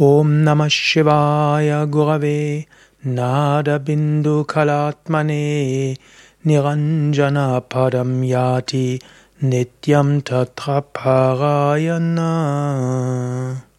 Om Namah Shivaya Gurave Nadabindu Kalatmane Niranjana Padam Yati Nityam Tatra Parayana.